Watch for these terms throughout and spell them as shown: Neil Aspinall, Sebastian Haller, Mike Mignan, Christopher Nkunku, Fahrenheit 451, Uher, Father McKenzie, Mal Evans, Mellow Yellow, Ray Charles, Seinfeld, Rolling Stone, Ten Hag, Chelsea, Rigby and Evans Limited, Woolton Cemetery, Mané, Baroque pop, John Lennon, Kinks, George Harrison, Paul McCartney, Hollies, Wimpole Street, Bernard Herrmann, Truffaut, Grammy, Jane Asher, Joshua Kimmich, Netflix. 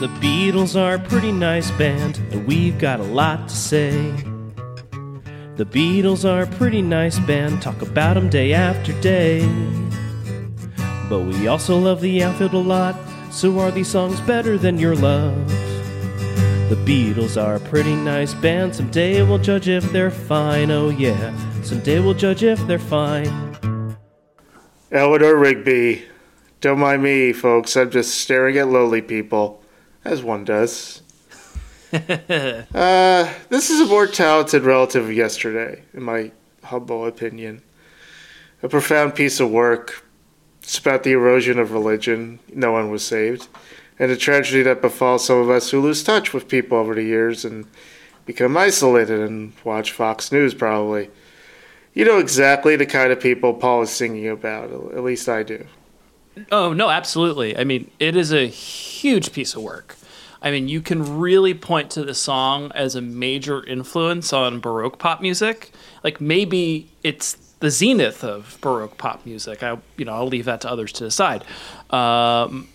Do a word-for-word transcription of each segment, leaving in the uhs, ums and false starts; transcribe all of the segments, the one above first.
The Beatles are a pretty nice band, and we've got a lot to say. The Beatles are a pretty nice band, talk about them day after day. But we also love The Outfield a lot, so are these songs better than Your Love? The Beatles are a pretty nice band, someday we'll judge if they're fine, oh yeah, someday we'll judge if they're fine. Eleanor Rigby. Don't mind me, folks, I'm just staring at lowly people. As one does. uh, this is a more talented relative of yesterday, in my humble opinion. A profound piece of work. It's about the erosion of religion. No one was saved. And the tragedy that befalls some of us who lose touch with people over the years and become isolated and watch Fox News, probably. You know exactly the kind of people Paul is singing about. At least I do. Oh, no, absolutely. I mean, it is a huge piece of work. I mean, you can really point to the song as a major influence on Baroque pop music. Like, maybe it's the zenith of Baroque pop music. I, you know, I'll leave that to others to decide. Um,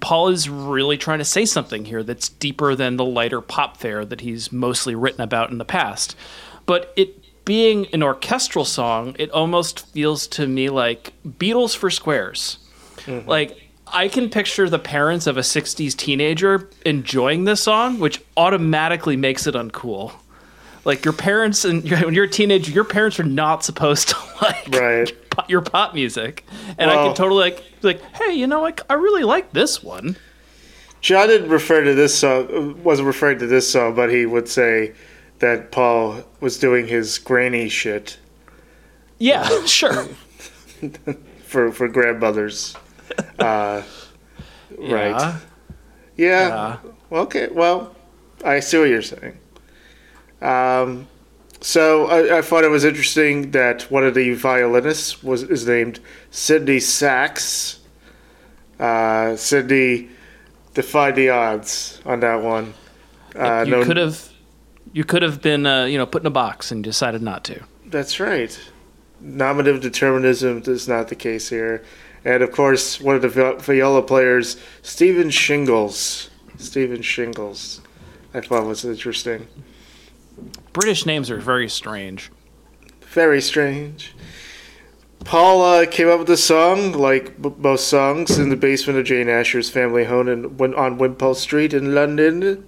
Paul is really trying to say something here that's deeper than the lighter pop fare that he's mostly written about in the past. But it being an orchestral song, it almost feels to me like Beatles for squares. Mm-hmm. Like, I can picture the parents of a sixties teenager enjoying this song, which automatically makes it uncool. Like, your parents, and when you're a teenager, your parents are not supposed to like right. your pop music. And well, I can totally like, like, hey, you know, like, I really like this one. John didn't refer to this song, wasn't referring to this song, but he would say that Paul was doing his granny shit. Yeah, sure. for for grandmothers. Uh, yeah. Right. Yeah. yeah. Okay. Well, I see what you're saying. Um, so I, I thought it was interesting that one of the violinists was is named Sydney Sachs. Uh, Sydney defied the odds on that one. Uh, you no, could have, you could have been, uh, you know, put in a box and decided not to. That's right. Nominative determinism is not the case here. And, of course, one of the viola players, Stephen Shingles. Stephen Shingles. I thought was interesting. British names are very strange. Very strange. Paul uh, came up with the song, like b- most songs, in the basement of Jane Asher's family home in, on Wimpole Street in London.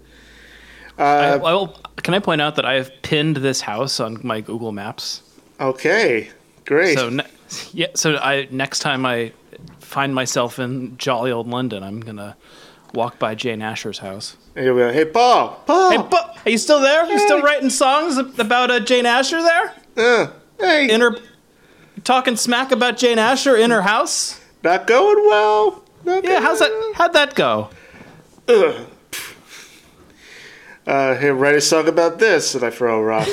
Uh, I, I will, can I point out that I have pinned this house on my Google Maps? Okay, great. So, ne- yeah, so I next time I... find myself in jolly old London, I'm going to walk by Jane Asher's house. And you'll be like, hey, Paul, Paul. Hey, Paul, are you still there? Hey. You still writing songs about uh, Jane Asher there? Uh, hey. In her, talking smack about Jane Asher in her house? Not going well. Not yeah, going how's that? Well. How'd that go? Ugh. Uh, hey, write a song about this, and I throw a rock.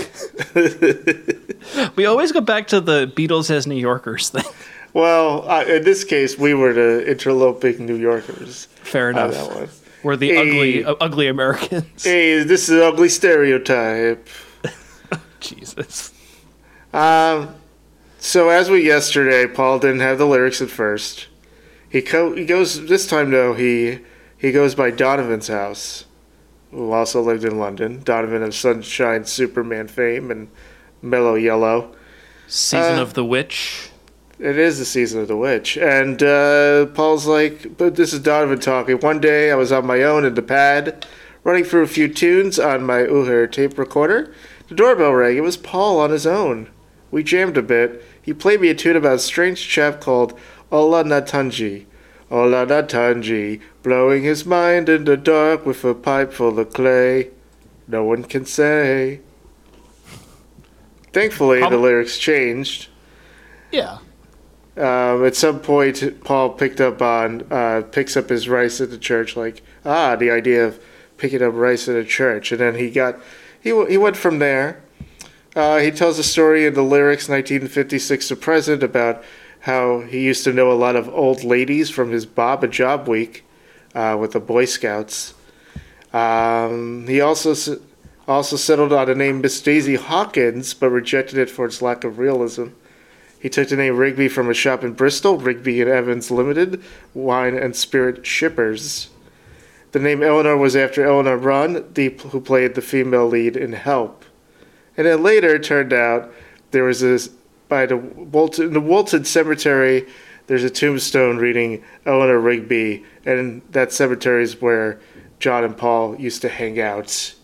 We always go back to the Beatles as New Yorkers thing. Well, uh, in this case, we were the interloping New Yorkers. Fair enough. On that one. We're the a, ugly uh, ugly Americans. Hey, this is an ugly stereotype. Jesus. Um, so as with yesterday, Paul didn't have the lyrics at first. He, co- he goes, this time though, he, he goes by Donovan's house, who also lived in London. Donovan of Sunshine Superman fame and Mellow Yellow. Season uh, of the Witch. It is the Season of the Witch. And uh, Paul's like, but this is Donovan talking. One day I was on my own in the pad, running through a few tunes on my Uher tape recorder. The doorbell rang. It was Paul on his own. We jammed a bit. He played me a tune about a strange chap called Ola Natanji. Ola Natanji, blowing his mind in the dark with a pipe full of clay. No one can say. Thankfully, How- the lyrics changed. Yeah. Um, at some point, Paul picked up on uh, picks up his rice at the church. Like ah, the idea of picking up rice at a church, and then he got he he went from there. Uh, he tells a story in the lyrics, nineteen fifty-six to present, about how he used to know a lot of old ladies from his Bob a Job week uh, with the Boy Scouts. Um, he also also settled on the name Miss Daisy Hawkins, but rejected it for its lack of realism. He took the name Rigby from a shop in Bristol, Rigby and Evans Limited, wine and spirit shippers. The name Eleanor was after Eleanor Bron, the, who played the female lead in Help. And then later, it turned out, there was this, by the Woolton, the Woolton Cemetery, there's a tombstone reading Eleanor Rigby, and that cemetery is where John and Paul used to hang out.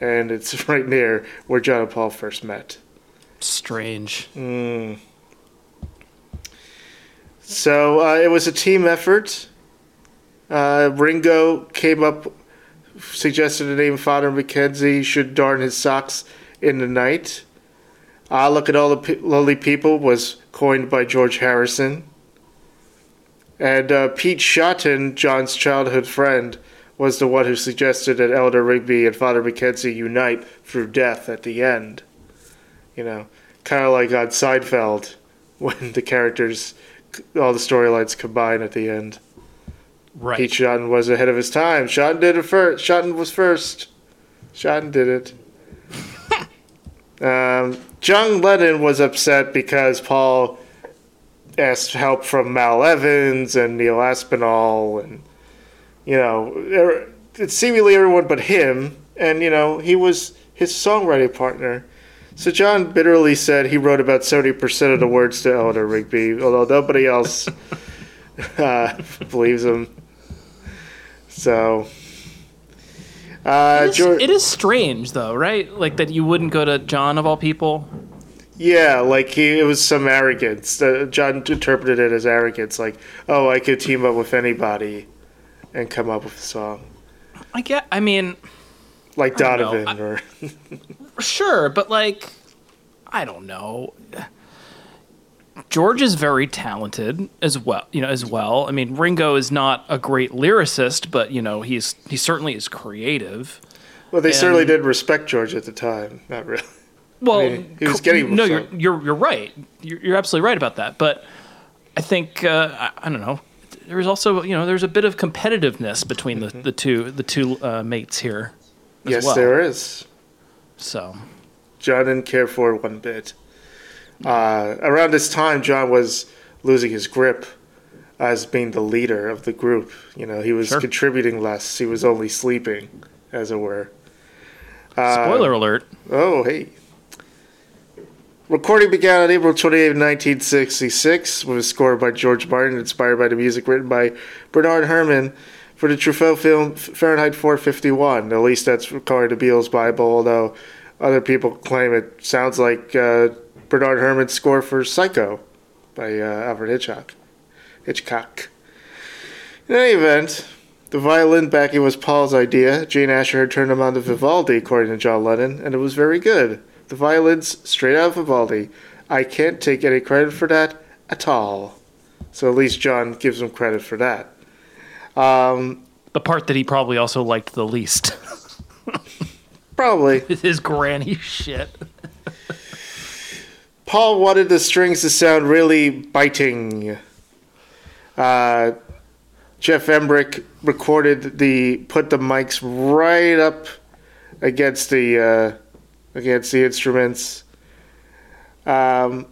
And it's right near where John and Paul first met. Strange. Mm. So uh, it was a team effort. Uh, Ringo came up, suggested the name Father McKenzie should darn his socks in the night. Ah, Look at All the P- Lonely People was coined by George Harrison. And uh, Pete Shotton, John's childhood friend, was the one who suggested that Eleanor Rigby and Father McKenzie unite through death at the end. You know, kind of like on Seinfeld, when the characters, all the storylines combine at the end. Right. Pete Shotton was ahead of his time. Shotton did it first. Shotton was first. Shotton did it. um, John Lennon was upset because Paul asked help from Mal Evans and Neil Aspinall and, you know, it's seemingly everyone but him. And, you know, he was his songwriting partner. So John bitterly said he wrote about seventy percent of the words to Eleanor Rigby, although nobody else uh, believes him. So... Uh, it, is, George, it is strange, though, right? Like, that you wouldn't go to John, of all people? Yeah, like, he, it was some arrogance. Uh, John interpreted it as arrogance. Like, oh, I could team up with anybody and come up with a song. I get, I mean... Like Donovan, I, or... Sure, but, like, I don't know. George is very talented as well, you know, as well. I mean, Ringo is not a great lyricist, but, you know, he's he certainly is creative. Well, they and, certainly did respect George at the time. Not really. Well, I mean, he was getting... No, you're, you're, you're right. You're, you're absolutely right about that. But I think, uh, I, I don't know, there was also, you know, there's a bit of competitiveness between the, mm-hmm. the two the two uh, mates here as Yes, well. There is. So John didn't care for it one bit. Uh, around this time, John was losing his grip as being the leader of the group. You know, he was sure. contributing less. He was only sleeping, as it were. Uh, Spoiler alert. Oh, hey. Recording began on April twenty-eighth, nineteen sixty-six, with a score by George Martin, inspired by the music written by Bernard Herrmann for the Truffaut film Fahrenheit four fifty-one. At least that's according to Beale's Bible, although other people claim it sounds like... Uh, Bernard Herrmann's score for Psycho by uh, Alfred Hitchcock. Hitchcock. In any event, the violin backing was Paul's idea. Jane Asher had turned him on to Vivaldi, according to John Lennon, and it was very good. The violin's straight out of Vivaldi. I can't take any credit for that at all. So at least John gives him credit for that. Um, the part that he probably also liked the least. Probably. His granny shit. Paul wanted the strings to sound really biting. Uh, Geoff Emerick recorded the put the mics right up against the uh, against the instruments. Um,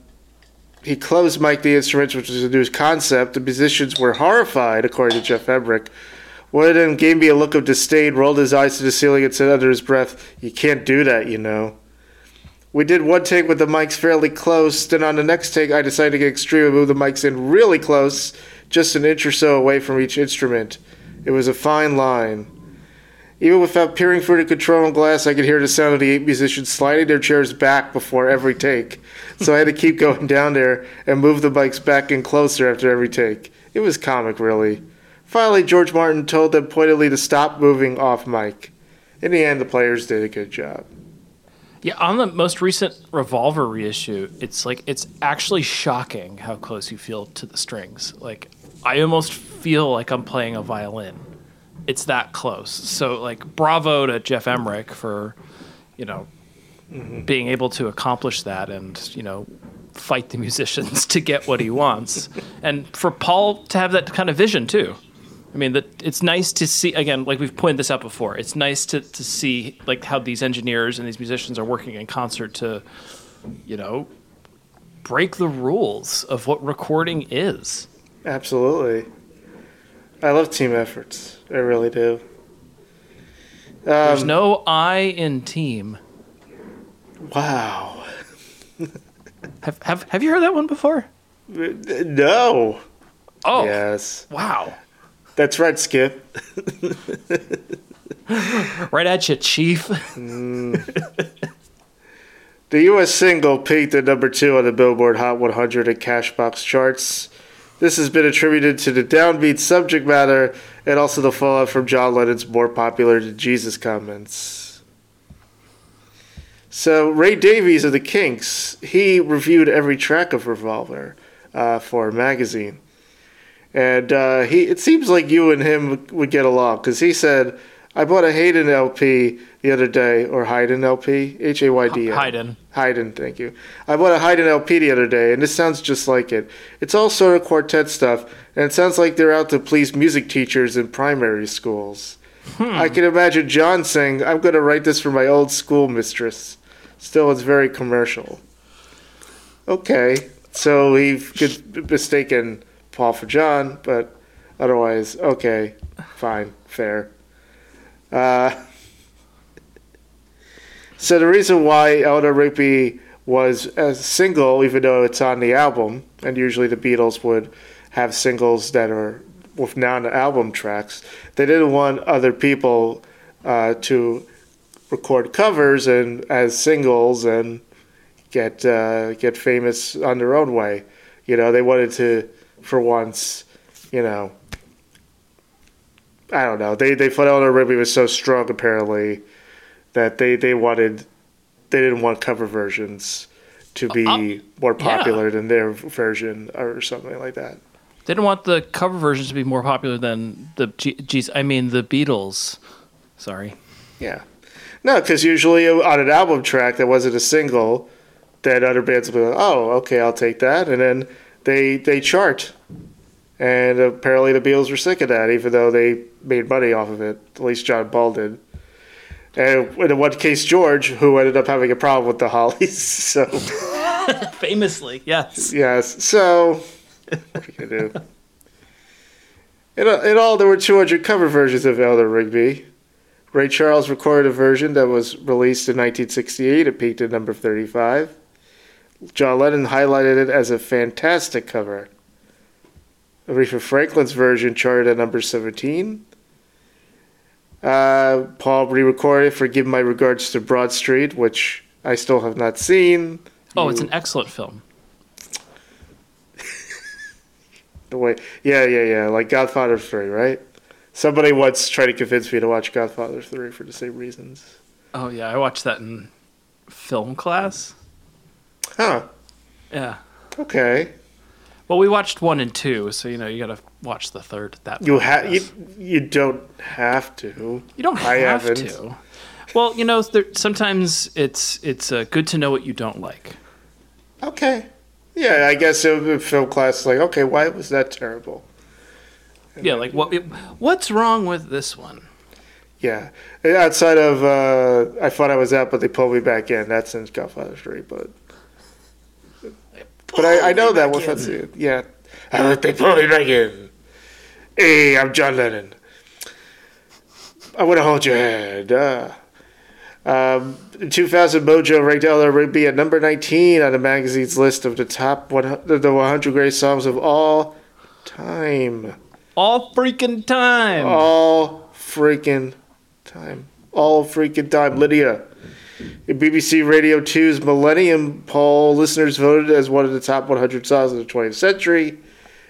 he closed mic'd the instruments, which was a new concept. The musicians were horrified, according to Geoff Emerick. One of them gave me a look of disdain, rolled his eyes to the ceiling, and said under his breath, "You can't do that, you know." We did one take with the mics fairly close, then on the next take I decided to get extreme and move the mics in really close, just an inch or so away from each instrument. It was a fine line. Even without peering through the control glass, I could hear the sound of the eight musicians sliding their chairs back before every take, so I had to keep going down there and move the mics back in closer after every take. It was comic, really. Finally, George Martin told them pointedly to stop moving off mic. In the end, the players did a good job. Yeah, on the most recent Revolver reissue, it's like it's actually shocking how close you feel to the strings. Like, I almost feel like I'm playing a violin. It's that close. So, like, bravo to Geoff Emerick for, you know, mm-hmm. being able to accomplish that and, you know, fight the musicians to get what he wants. And for Paul to have that kind of vision, too. I mean, that it's nice to see, again, like we've pointed this out before, it's nice to, to see like how these engineers and these musicians are working in concert to, you know, break the rules of what recording is. Absolutely. I love team efforts. I really do. Um, There's no I in team. Wow. have, have have you heard that one before? No. Oh. Yes. Wow. That's right, Skip. Right at you, Chief. mm. The U S single peaked at number two on the Billboard Hot one hundred and Cashbox charts. This has been attributed to the downbeat subject matter and also the fallout from John Lennon's more popular than Jesus comments. So Ray Davies of the Kinks, he reviewed every track of Revolver uh, for a magazine. And uh, he it seems like you and him would get along, because he said, I bought a Haydn L P the other day, or Haydn L P, H A Y D N. Haydn. Haydn, thank you. I bought a Haydn L P the other day, and this sounds just like it. It's all sort of quartet stuff, and it sounds like they're out to please music teachers in primary schools. Hmm. I can imagine John saying, I'm going to write this for my old school mistress. Still, it's very commercial. Okay, so he could mistaken Paul for John, but otherwise, okay, fine, fair. Uh, so the reason why Eleanor Rigby was a single, even though it's on the album, and usually the Beatles would have singles that are with non-album tracks, they didn't want other people uh, to record covers and as singles and get uh, get famous on their own way. You know, they wanted to, for once, you know, I don't know. They they thought Eleanor Rigby was so strong apparently that they, they wanted they didn't want cover versions to be uh, more popular yeah. than their version or something like that. They didn't want the cover versions to be more popular than the geez, I mean the Beatles. Sorry. Yeah. No, because usually on an album track that wasn't a single, then other bands would be like, oh, okay, I'll take that, and then they they chart. And apparently the Beatles were sick of that, even though they made money off of it. At least John Paul did. And in one case, George, who ended up having a problem with the Hollies. So famously, yes. Yes. So what are you gonna do? In, in all, there were two hundred cover versions of Eleanor Rigby. Ray Charles recorded a version that was released in nineteen sixty-eight. It peaked at number thirty-five. John Lennon highlighted it as a fantastic cover. Aretha Franklin's version charted at number seventeen. Uh, Paul re-recorded for Give My Regards to Broad Street, which I still have not seen. Oh, you... it's an excellent film. The way, yeah, yeah, yeah, like Godfather three, right? Somebody once tried to convince me to watch Godfather three for the same reasons. Oh, yeah, I watched that in film class. Huh. Yeah. Okay. Well, we watched one and two, so you know you gotta watch the third. At that you have you, you don't have to. You don't have I haven't. to. Well, you know there, sometimes it's it's uh, good to know what you don't like. Okay, yeah, I guess it would be film class. Like, okay, why was that terrible? And yeah, like what it, what's wrong with this one? Yeah, outside of uh, I thought I was out, but they pulled me back in. That's in Godfather three, but. But I, I know that one. It. Yeah. Uh, they pull me back in. Hey, I'm John Lennon. I want to hold your hand. Uh. Um, in two thousand, Mojo ranked Eleanor Rigby at number nineteen on the magazine's list of the top one hundred, the one hundred greatest songs of all time. All freaking time. All freaking time. All freaking time. Lydia. In B B C Radio two's Millennium poll, listeners voted as one of the top one hundred songs of the twentieth century.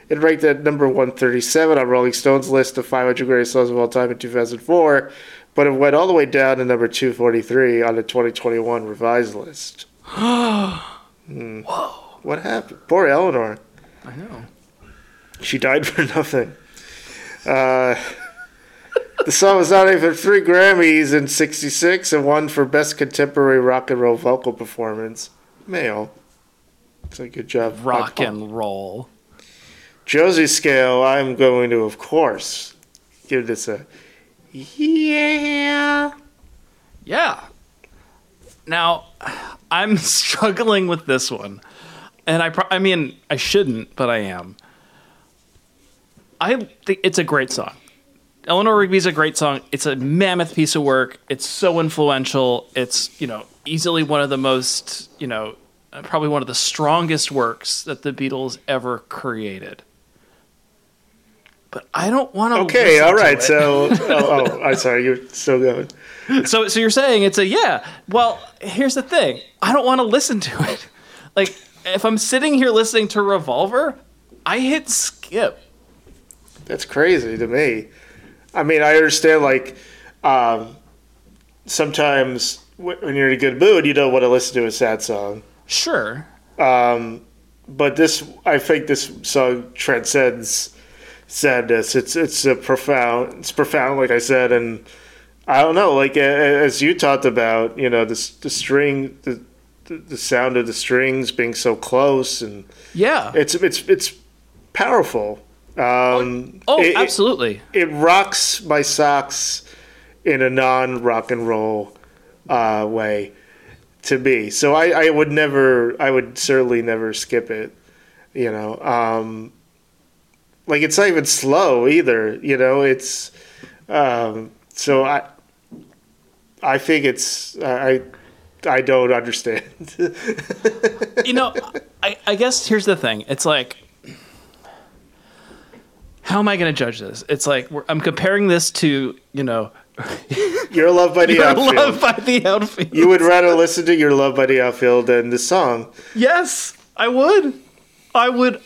It ranked at number one thirty-seven on Rolling Stone's list of five hundred greatest songs of all time in two thousand four, but it went all the way down to number two forty-three on the twenty twenty-one revised list. mm. Whoa! What happened? Poor Eleanor. I know. She died for nothing. Uh... The song was nominated for three Grammys in sixty-six and one for Best Contemporary Rock and Roll Vocal Performance. Male. So good job. Rock and roll. Josie Scale, I'm going to, of course, give this a yeah. Yeah. Now, I'm struggling with this one. And I, pro- I mean, I shouldn't, but I am. I think it's a great song. Eleanor Rigby's a great song. It's a mammoth piece of work. It's so influential. It's, you know, easily one of the most, you know, probably one of the strongest works that the Beatles ever created. But I don't want to. Okay, all right. So, oh, oh, I'm sorry. You're still going. So, so you're saying it's a yeah. Well, here's the thing. I don't want to listen to it. Like, if I'm sitting here listening to Revolver, I hit skip. That's crazy to me. I mean, I understand. Like, um, sometimes when you're in a good mood, you don't want to listen to a sad song. Sure. Um, but this, I think, this song transcends sadness. It's it's a profound. It's profound, like I said, and I don't know. Like as you talked about, you know, the the string, the the sound of the strings being so close, and yeah, it's it's it's powerful. Um, oh, oh it, absolutely! It, it rocks my socks in a non rock and roll uh, way to me. So I, I would never. I would certainly never skip it. You know. Um, Like, it's not even slow either, you know, it's, um, so I, I think it's, I, I don't understand. You know, I, I guess here's the thing. It's like, how am I going to judge this? It's like, we're, I'm comparing this to, you know. Your Love by the Your Outfield. Your Love by the Outfield. You would rather listen to Your Love by the Outfield than this song. Yes, I would. I would.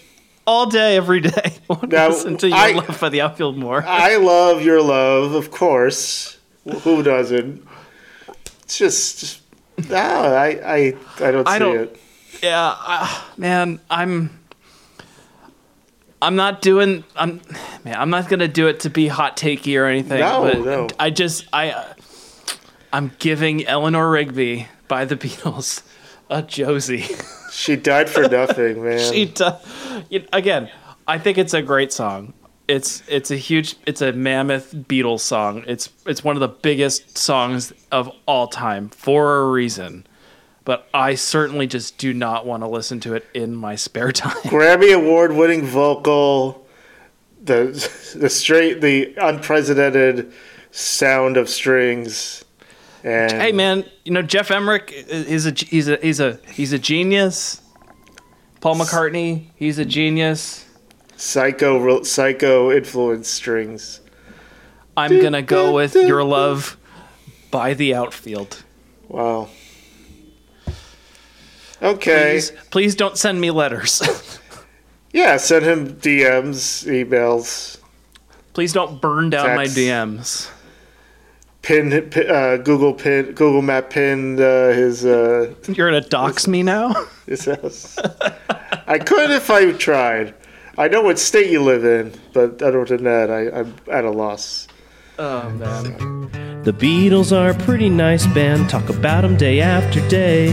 All day, every day. I want now, to listen to Your I, Love by the Outfield more. I love Your Love, of course. Who doesn't? It's just, just no, I, I, I don't I see don't, it. Yeah, uh, man, I'm, I'm not doing. I'm, man, I'm not gonna do it to be hot takey or anything. No, but no. I just, I, uh, I'm giving Eleanor Rigby by the Beatles a Josie. She died for nothing, man. She di- Again, I think it's a great song. It's it's a huge, it's a mammoth Beatles song. It's it's one of the biggest songs of all time for a reason. But I certainly just do not want to listen to it in my spare time. Grammy award-winning vocal, the the straight, the unprecedented sound of strings. And hey man, you know Geoff Emerick is a he's a he's a he's a genius. Paul McCartney, he's a genius. Psycho psycho influence strings. I'm gonna go with Your Love by the Outfield. Wow. Okay. Please, please don't send me letters. Yeah, send him D Ms, emails. Please don't burn down text. My D Ms. Pin, uh, Google pin, Google Map pinned uh, his. Uh, You're gonna dox his, me now. His house. I could if I tried. I know what state you live in, but other than that, I, I'm at a loss. Oh man. The Beatles are a pretty nice band. Talk about them day after day.